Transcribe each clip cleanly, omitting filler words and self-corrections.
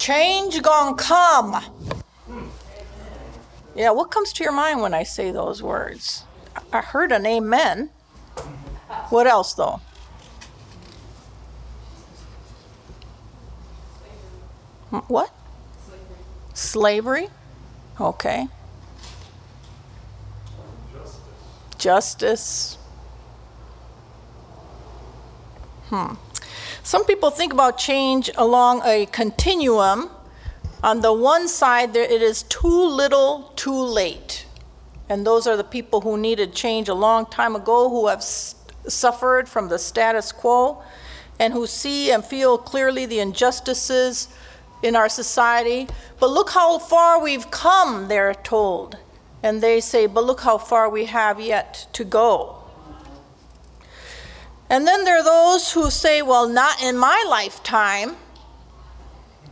Change gonna come. Yeah, what comes to your mind when I say those words? I heard an amen. What else, though? What? Slavery. Okay. Justice. Some people think about change along a continuum. On the one side, it is too little, too late. And those are the people who needed change a long time ago, who have suffered from the status quo, and who see and feel clearly the injustices in our society. But look how far we've come, they're told. And they say, but look how far we have yet to go. And then there are those who say, well, not in my lifetime.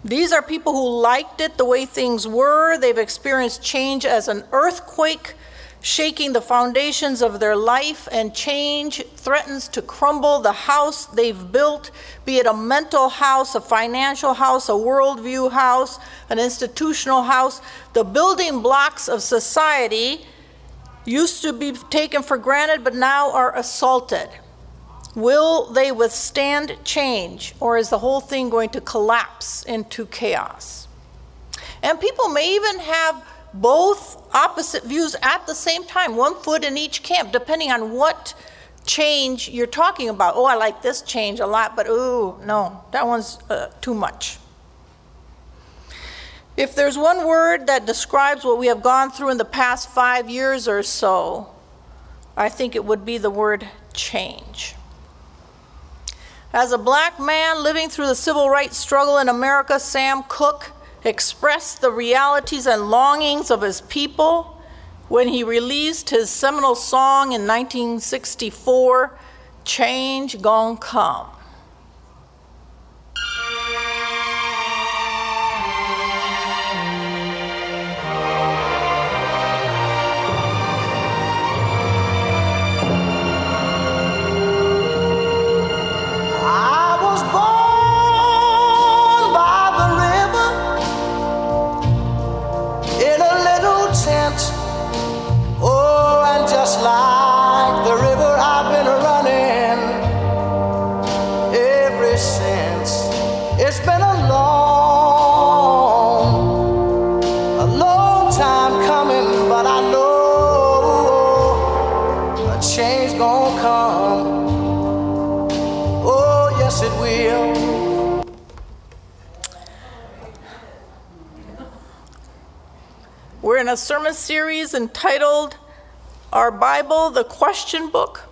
These are people who liked it the way things were. They've experienced change as an earthquake, shaking the foundations of their life, and change threatens to crumble the house they've built, be it a mental house, a financial house, a worldview house, an institutional house. The building blocks of society used to be taken for granted, but now are assaulted. Will they withstand change, or is the whole thing going to collapse into chaos? And people may even have both opposite views at the same time, one foot in each camp, depending on what change you're talking about. Oh, I like this change a lot, but ooh, no, that one's too much. If there's one word that describes what we have gone through in the past 5 years or so, I think it would be the word change. As a black man living through the civil rights struggle in America, Sam Cooke expressed the realities and longings of his people when he released his seminal song in 1964, Change Gonna Come. We're in a sermon series entitled Our Bible, the Question Book,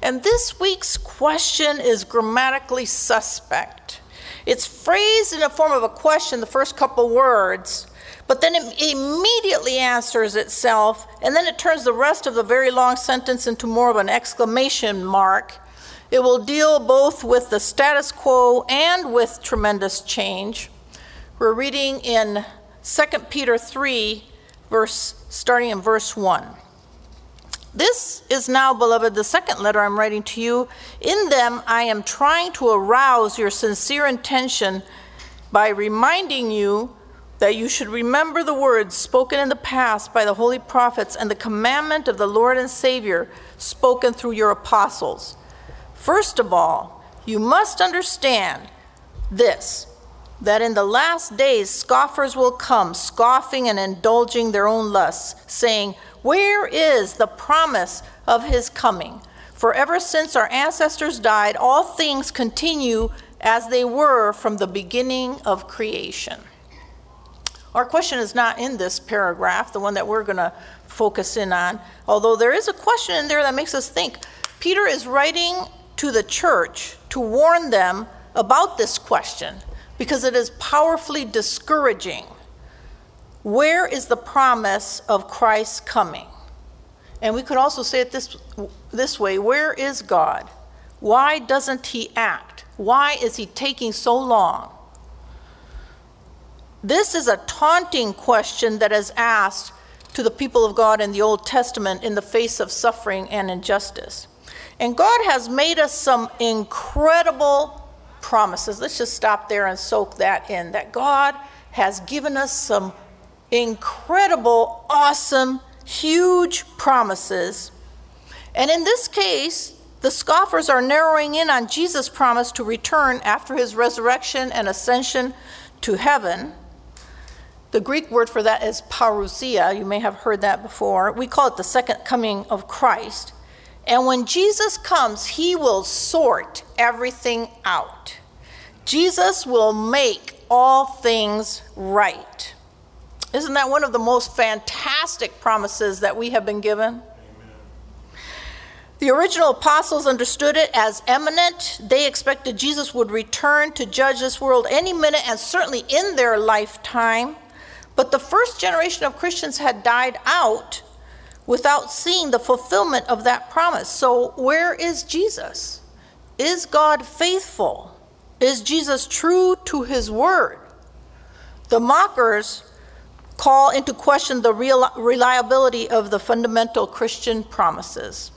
and this week's question is grammatically suspect. It's phrased in the form of a question, the first couple words, but then it immediately answers itself, and then it turns the rest of the very long sentence into more of an exclamation mark. It will deal both with the status quo and with tremendous change. We're reading in 2 Peter 3, starting in verse 1. This is now, beloved, the second letter I'm writing to you. In them I am trying to arouse your sincere intention by reminding you that you should remember the words spoken in the past by the holy prophets and the commandment of the Lord and Savior spoken through your apostles. First of all, you must understand this, that in the last days scoffers will come, scoffing and indulging their own lusts, saying, where is the promise of his coming? For ever since our ancestors died, all things continue as they were from the beginning of creation. Our question is not in this paragraph, the one that we're going to focus in on, although there is a question in there that makes us think. Peter is writing to the church to warn them about this question, because it is powerfully discouraging. Where is the promise of Christ's coming? And we could also say it this way, where is God? Why doesn't he act? Why is he taking so long? This is a taunting question that is asked to the people of God in the Old Testament in the face of suffering and injustice. And God has made us some incredible promises. Let's just stop there and soak that in, that God has given us some incredible, awesome, huge promises. And in this case, the scoffers are narrowing in on Jesus' promise to return after his resurrection and ascension to heaven. The Greek word for that is parousia. You may have heard that before. We call it the second coming of Christ. And when Jesus comes, he will sort everything out. Jesus will make all things right. Isn't that one of the most fantastic promises that we have been given? The original apostles understood it as imminent. They expected Jesus would return to judge this world any minute, and certainly in their lifetime. But the first generation of Christians had died out without seeing the fulfillment of that promise. So where is Jesus? Is God faithful? Is Jesus true to his word? The mockers call into question the real reliability of the fundamental Christian promises.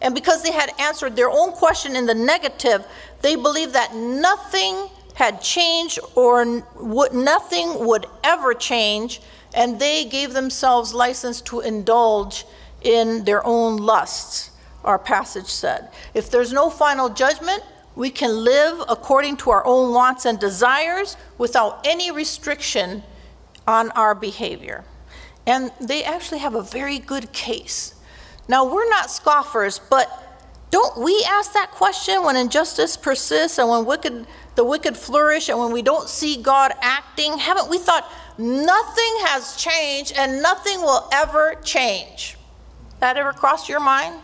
And because they had answered their own question in the negative, they believed that nothing had changed or nothing would ever change, and they gave themselves license to indulge in their own lusts, our passage said. If there's no final judgment, we can live according to our own wants and desires without any restriction on our behavior. And they actually have a very good case. Now, we're not scoffers, but don't we ask that question when injustice persists and when the wicked flourish and when we don't see God acting? Haven't we thought nothing has changed and nothing will ever change? That ever crossed your mind?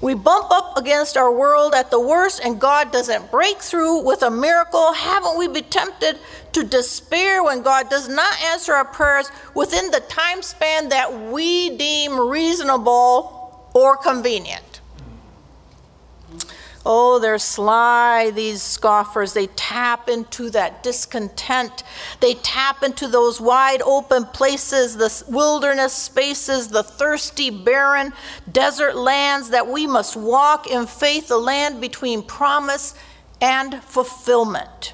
We bump up against our world at the worst and God doesn't break through with a miracle. Haven't we been tempted to despair when God does not answer our prayers within the time span that we deem reasonable or convenient? Oh, they're sly, these scoffers. They tap into that discontent. They tap into those wide open places, the wilderness spaces, the thirsty, barren desert lands that we must walk in faith, the land between promise and fulfillment.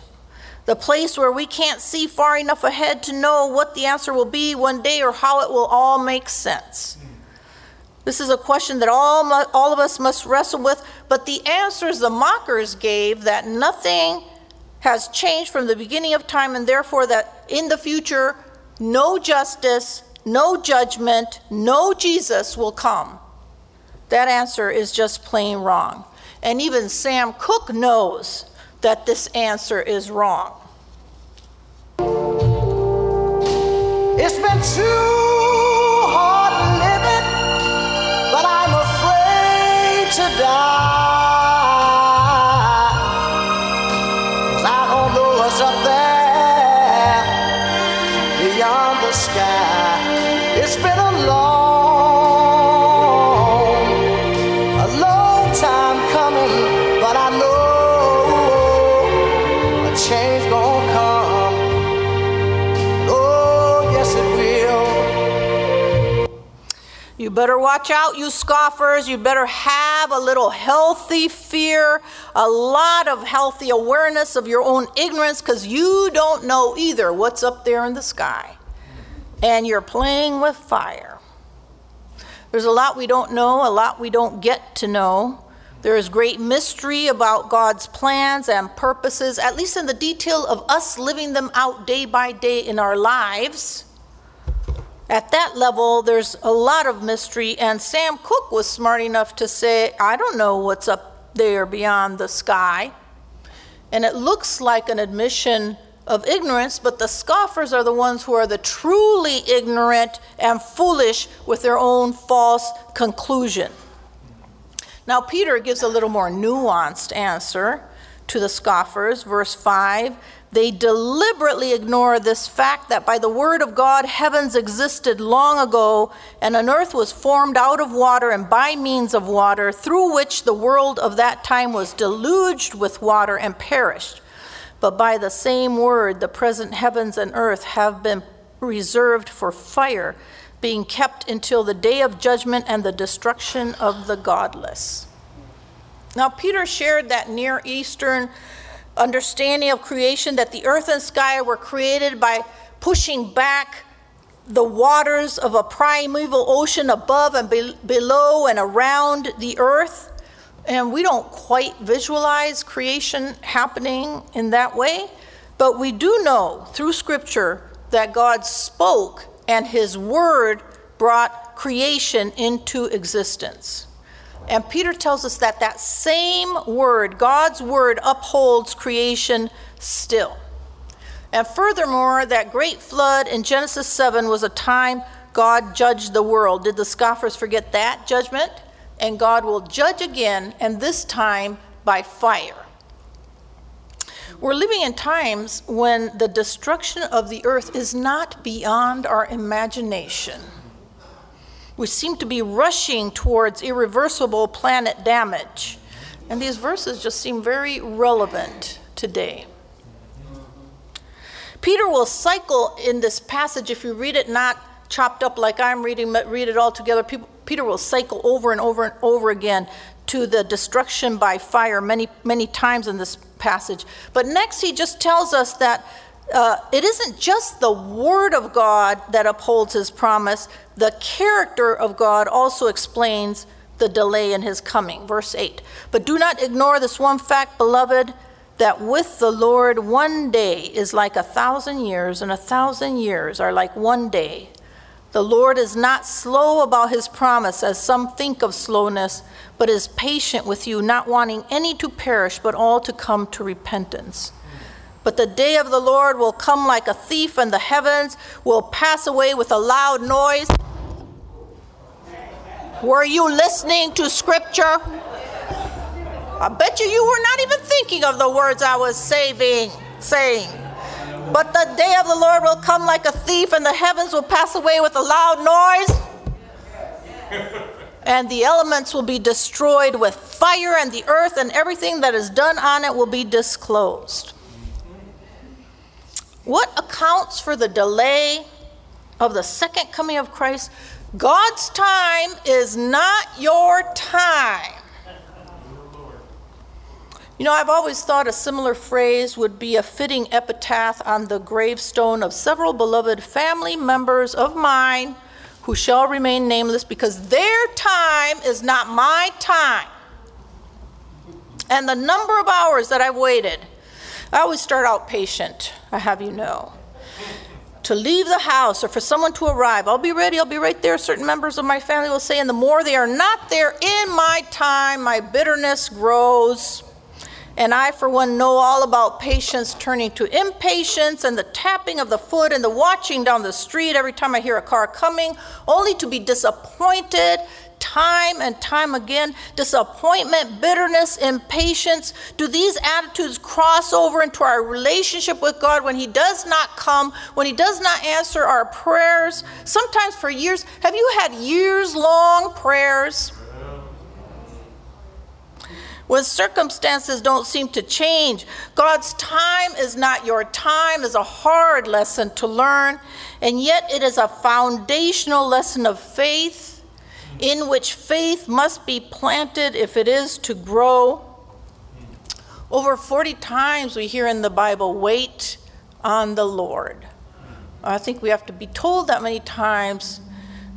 The place where we can't see far enough ahead to know what the answer will be one day or how it will all make sense. This is a question that all of us must wrestle with, but the answers the mockers gave, that nothing has changed from the beginning of time, and therefore that in the future, no justice, no judgment, no Jesus will come. That answer is just plain wrong. And even Sam Cooke knows that this answer is wrong. It's been too hard living. But I'm afraid to die, 'cause I don't know what's up there beyond the sky. It's been a long time coming, but I know a change gonna come. Oh, yes it will. You better watch out, you scoffers. You better have a little healthy fear, a lot of healthy awareness of your own ignorance, because you don't know either what's up there in the sky. And you're playing with fire. There's a lot we don't know, a lot we don't get to know. There is great mystery about God's plans and purposes, at least in the detail of us living them out day by day in our lives. At that level, there's a lot of mystery, and Sam Cooke was smart enough to say, I don't know what's up there beyond the sky. And it looks like an admission of ignorance, but the scoffers are the ones who are the truly ignorant and foolish with their own false conclusion. Now, Peter gives a little more nuanced answer to the scoffers, verse 5. They deliberately ignore this fact that by the word of God, heavens existed long ago, and an earth was formed out of water and by means of water, through which the world of that time was deluged with water and perished. But by the same word, the present heavens and earth have been reserved for fire, being kept until the day of judgment and the destruction of the godless. Now, Peter shared that Near Eastern understanding of creation, that the earth and sky were created by pushing back the waters of a primeval ocean above and below and around the earth. And we don't quite visualize creation happening in that way, but we do know through Scripture that God spoke and his word brought creation into existence. And Peter tells us that that same word, God's word, upholds creation still. And furthermore, that great flood in Genesis 7 was a time God judged the world. Did the scoffers forget that judgment? And God will judge again, and this time by fire. We're living in times when the destruction of the earth is not beyond our imagination. We seem to be rushing towards irreversible planet damage. And these verses just seem very relevant today. Peter will cycle in this passage, if you read it not chopped up like I'm reading, but read it all together. Peter will cycle over and over and over again to the destruction by fire many times in this passage. But next he just tells us that it isn't just the word of God that upholds his promise. The character of God also explains the delay in his coming. Verse 8, but do not ignore this one fact, beloved, that with the Lord one day is like 1,000 years, and 1,000 years are like one day. The Lord is not slow about his promise, as some think of slowness, but is patient with you, not wanting any to perish, but all to come to repentance. But the day of the Lord will come like a thief, and the heavens will pass away with a loud noise. Were you listening to Scripture? I bet you were not even thinking of the words I was saying. But the day of the Lord will come like a thief, and the heavens will pass away with a loud noise. And the elements will be destroyed with fire, and the earth and everything that is done on it will be disclosed. What accounts for the delay of the second coming of Christ? God's time is not your time. You know, I've always thought a similar phrase would be a fitting epitaph on the gravestone of several beloved family members of mine who shall remain nameless, because their time is not my time. And the number of hours that I've waited, I always start out patient, I have you know, to leave the house or for someone to arrive. I'll be ready, I'll be right there, certain members of my family will say, and the more they are not there in my time, my bitterness grows. And I, for one, know all about patience turning to impatience and the tapping of the foot and the watching down the street every time I hear a car coming, only to be disappointed time and time again. Disappointment, bitterness, impatience. Do these attitudes cross over into our relationship with God when he does not come, when he does not answer our prayers? Sometimes for years. Have you had years-long prayers? When circumstances don't seem to change, God's time is not your time is a hard lesson to learn, and yet it is a foundational lesson of faith, in which faith must be planted if it is to grow. Over 40 times we hear in the Bible, wait on the Lord. I think we have to be told that many times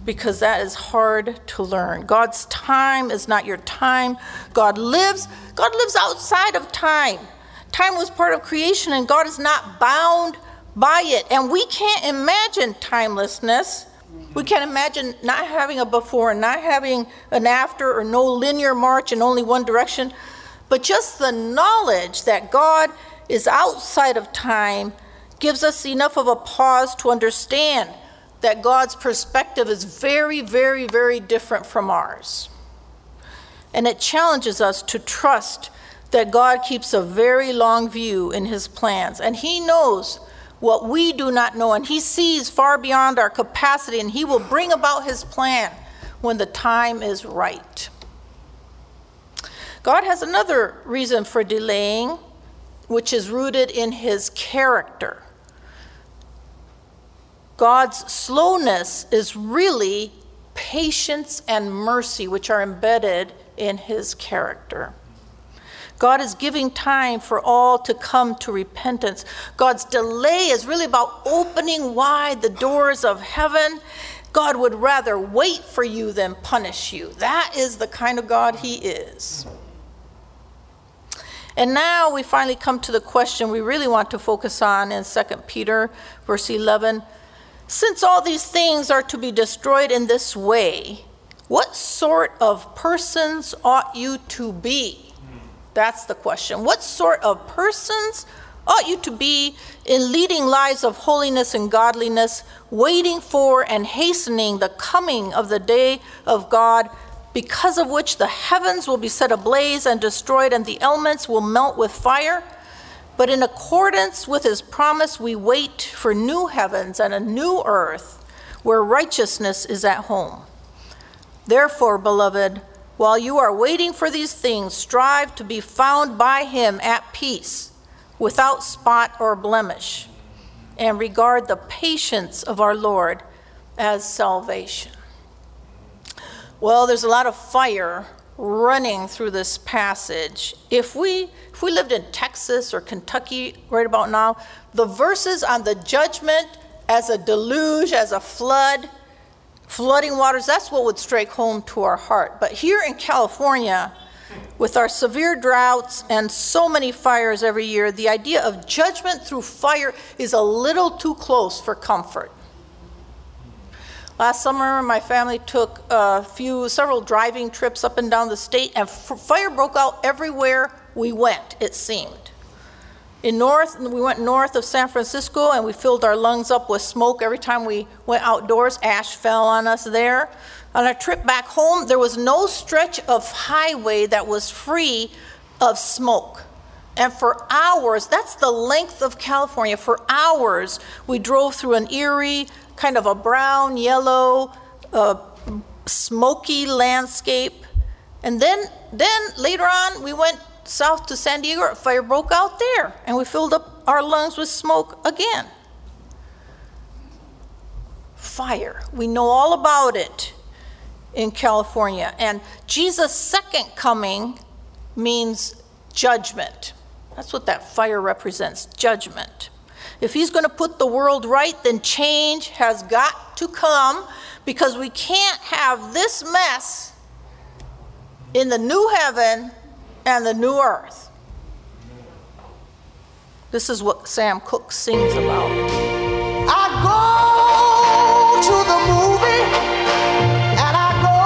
because that is hard to learn. God's time is not your time. God lives outside of time. Time was part of creation, and God is not bound by it. And we can't imagine timelessness. We can't imagine not having a before and not having an after, or no linear march in only one direction. But just the knowledge that God is outside of time gives us enough of a pause to understand that God's perspective is very, very, very different from ours. And it challenges us to trust that God keeps a very long view in his plans. And he knows what we do not know, and he sees far beyond our capacity, and he will bring about his plan when the time is right. God has another reason for delaying, which is rooted in his character. God's slowness is really patience and mercy, which are embedded in his character. God is giving time for all to come to repentance. God's delay is really about opening wide the doors of heaven. God would rather wait for you than punish you. That is the kind of God he is. And now we finally come to the question we really want to focus on in 2 Peter verse 11. Since all these things are to be destroyed in this way, what sort of persons ought you to be? That's the question. What sort of persons ought you to be in leading lives of holiness and godliness, waiting for and hastening the coming of the day of God, because of which the heavens will be set ablaze and destroyed, and the elements will melt with fire? But in accordance with his promise, we wait for new heavens and a new earth where righteousness is at home. Therefore, beloved, while you are waiting for these things, strive to be found by him at peace, without spot or blemish, and regard the patience of our Lord as salvation. Well, there's a lot of fire running through this passage. If we lived in Texas or Kentucky right about now, the verses on the judgment as a deluge, as a flood, flooding waters, that's what would strike home to our heart. But here in California, with our severe droughts and so many fires every year, the idea of judgment through fire is a little too close for comfort. Last summer, my family took several driving trips up and down the state, and fire broke out everywhere we went, it seemed. We went north of San Francisco, and we filled our lungs up with smoke every time we went outdoors. Ash fell on us there. On our trip back home, there was no stretch of highway that was free of smoke. And for hours, that's the length of California, for hours, we drove through an eerie, kind of a brown, yellow, smoky landscape. And then later on, we went south to San Diego. A fire broke out there, and we filled up our lungs with smoke again. Fire. We know all about it in California. And Jesus' second coming means judgment. That's what that fire represents, judgment. If he's going to put the world right, then change has got to come, because we can't have this mess in the new heaven and the new earth. This is what Sam Cooke sings about. I go to the movie and I go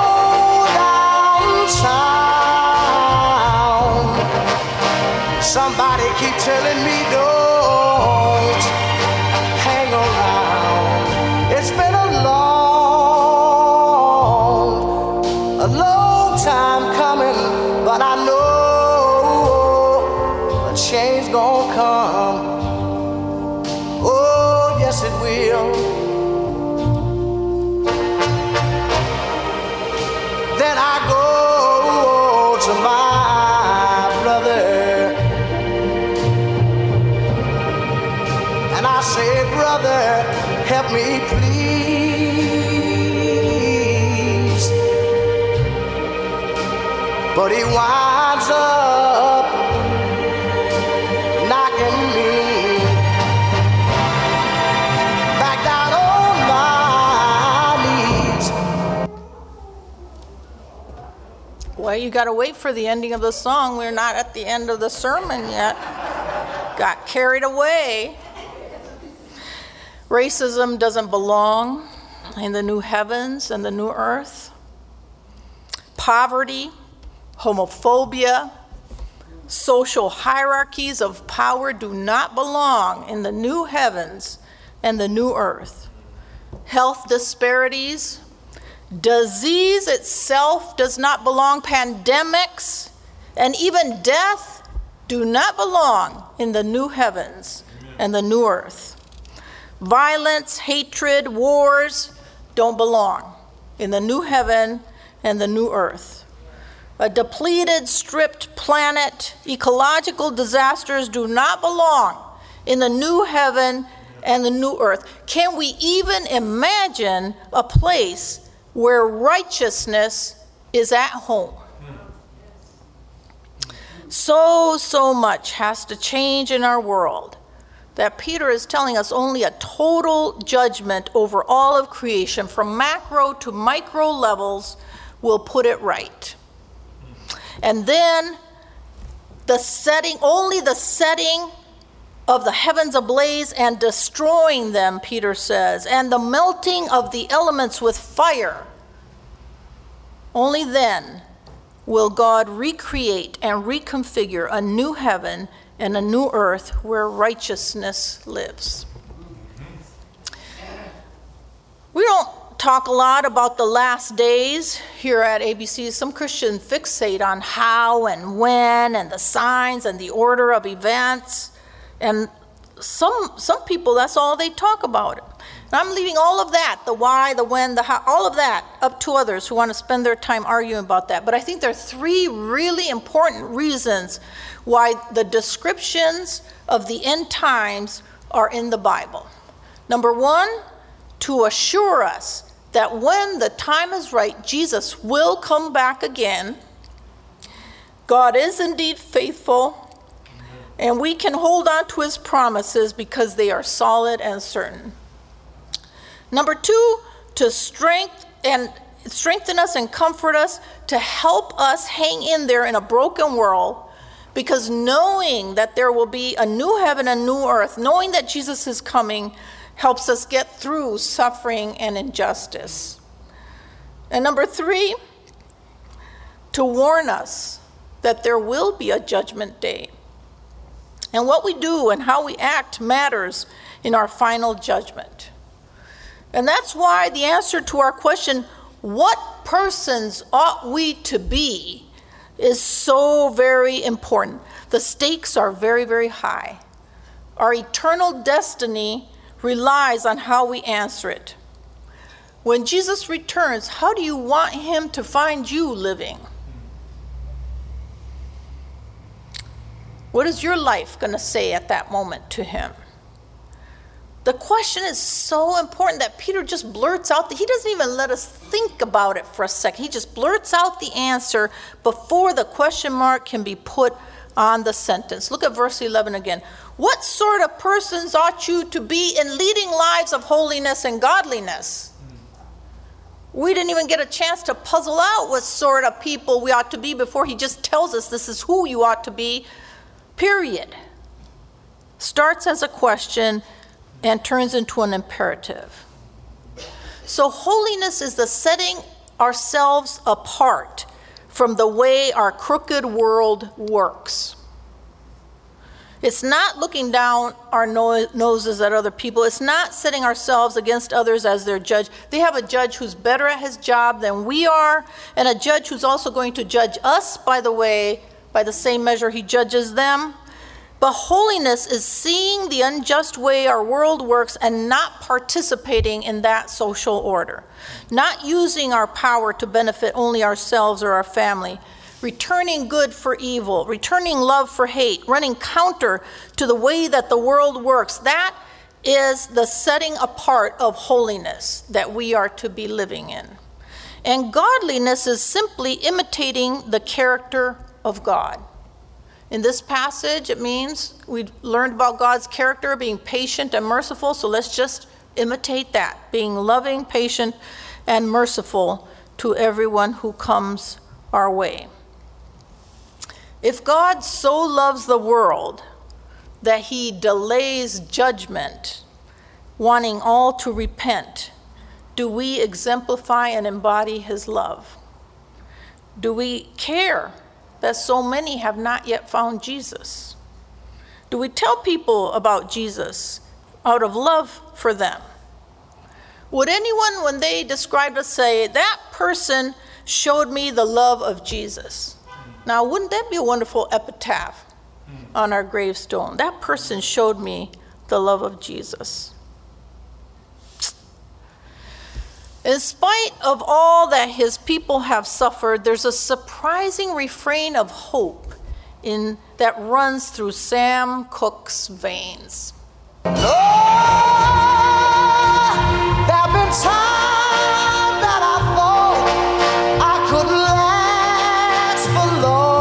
downtown. Somebody keep telling me no. Help me, please. But he winds up knocking me back down on my knees. Well, you gotta wait for the ending of the song. We're not at the end of the sermon yet. Got carried away. Racism doesn't belong in the new heavens and the new earth. Poverty, homophobia, social hierarchies of power do not belong in the new heavens and the new earth. Health disparities, disease itself does not belong. Pandemics and even death do not belong in the new heavens and the new earth. Violence, hatred, wars don't belong in the new heaven and the new earth. A depleted, stripped planet, ecological disasters do not belong in the new heaven and the new earth. Can we even imagine a place where righteousness is at home? So much has to change in our world that Peter is telling us only a total judgment over all of creation, from macro to micro levels, will put it right. And then only the setting of the heavens ablaze and destroying them, Peter says, and the melting of the elements with fire, only then will God recreate and reconfigure a new heaven and a new earth where righteousness lives. We don't talk a lot about the last days here at ABC. Some Christians fixate on how and when and the signs and the order of events. And some people, that's all they talk about. And I'm leaving all of that, the why, the when, the how, all of that up to others who want to spend their time arguing about that. But I think there are three really important reasons why the descriptions of the end times are in the Bible. Number one, to assure us that when the time is right, Jesus will come back again. God is indeed faithful. And we can hold on to his promises because they are solid and certain. Number two, to strengthen us and comfort us, to help us hang in there in a broken world, because knowing that there will be a new heaven and new earth, knowing that Jesus is coming, helps us get through suffering and injustice. And number three, to warn us that there will be a judgment day. And what we do and how we act matters in our final judgment. And that's why the answer to our question, what persons ought we to be, is so very important. The stakes are very, very high. Our eternal destiny relies on how we answer it. When Jesus returns, how do you want him to find you living? What is your life going to say at that moment to him? The question is so important that Peter just blurts out. He doesn't even let us think about it for a second. He just blurts out the answer before the question mark can be put on the sentence. Look at verse 11 again. What sort of persons ought you to be in leading lives of holiness and godliness? We didn't even get a chance to puzzle out what sort of people we ought to be before he just tells us this is who you ought to be. Period. Starts as a question and turns into an imperative. So holiness is the setting ourselves apart from the way our crooked world works. It's not looking down our noses at other people. It's not setting ourselves against others as their judge. They have a judge who's better at his job than we are, and a judge who's also going to judge us, by the way, by the same measure he judges them. But holiness is seeing the unjust way our world works and not participating in that social order, not using our power to benefit only ourselves or our family, returning good for evil, returning love for hate, running counter to the way that the world works. That is the setting apart of holiness that we are to be living in. And godliness is simply imitating the character of God. In this passage, it means we learned about God's character, being patient and merciful, so let's just imitate that, being loving, patient, and merciful to everyone who comes our way. If God so loves the world that he delays judgment, wanting all to repent, do we exemplify and embody his love? Do we care that so many have not yet found Jesus? Do we tell people about Jesus out of love for them? Would anyone, when they described us, say, that person showed me the love of Jesus? Now, wouldn't that be a wonderful epitaph on our gravestone? That person showed me the love of Jesus. In spite of all that his people have suffered, there's a surprising refrain of hope that runs through Sam Cooke's veins. Oh, there've been times that I thought I could last for long.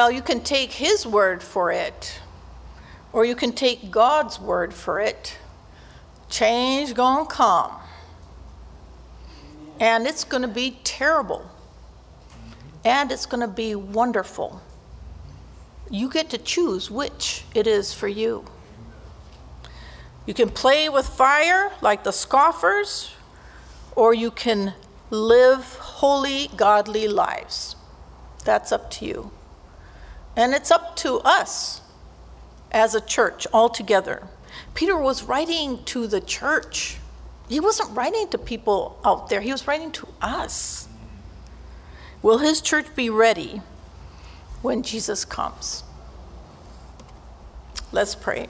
Well, you can take his word for it, or you can take God's word for it. Change gonna come. And it's gonna be terrible. And it's gonna be wonderful. You get to choose which it is for you. You can play with fire like the scoffers, or you can live holy, godly lives. That's up to you. And it's up to us as a church altogether. Peter was writing to the church. He wasn't writing to people out there. He was writing to us. Will his church be ready when Jesus comes? Let's pray.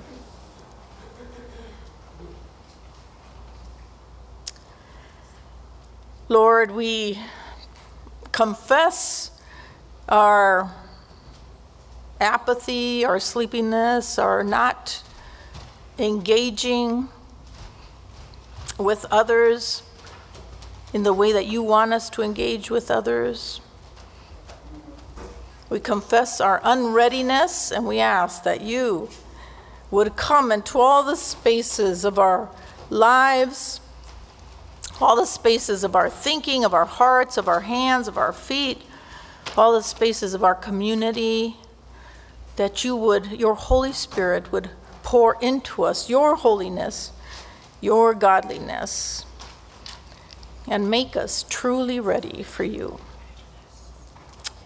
Lord, we confess our apathy, our sleepiness, our not engaging with others in the way that you want us to engage with others. We confess our unreadiness, and we ask that you would come into all the spaces of our lives, all the spaces of our thinking, of our hearts, of our hands, of our feet, all the spaces of our community, that you would, your Holy Spirit would pour into us your holiness, your godliness, and make us truly ready for you.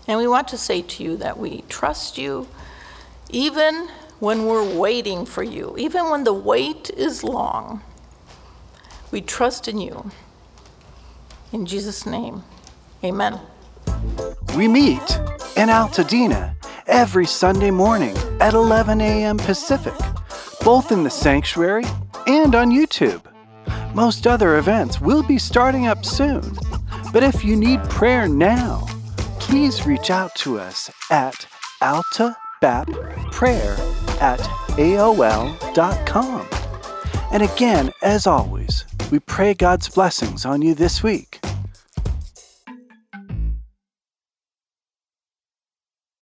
And we want to say to you that we trust you even when we're waiting for you, even when the wait is long. We trust in you. In Jesus' name, amen. We meet in Altadena every Sunday morning at 11 a.m. Pacific, both in the sanctuary and on YouTube. Most other events will be starting up soon, but if you need prayer now, please reach out to us at altabaptprayer@aol.com. And again, as always, we pray God's blessings on you this week.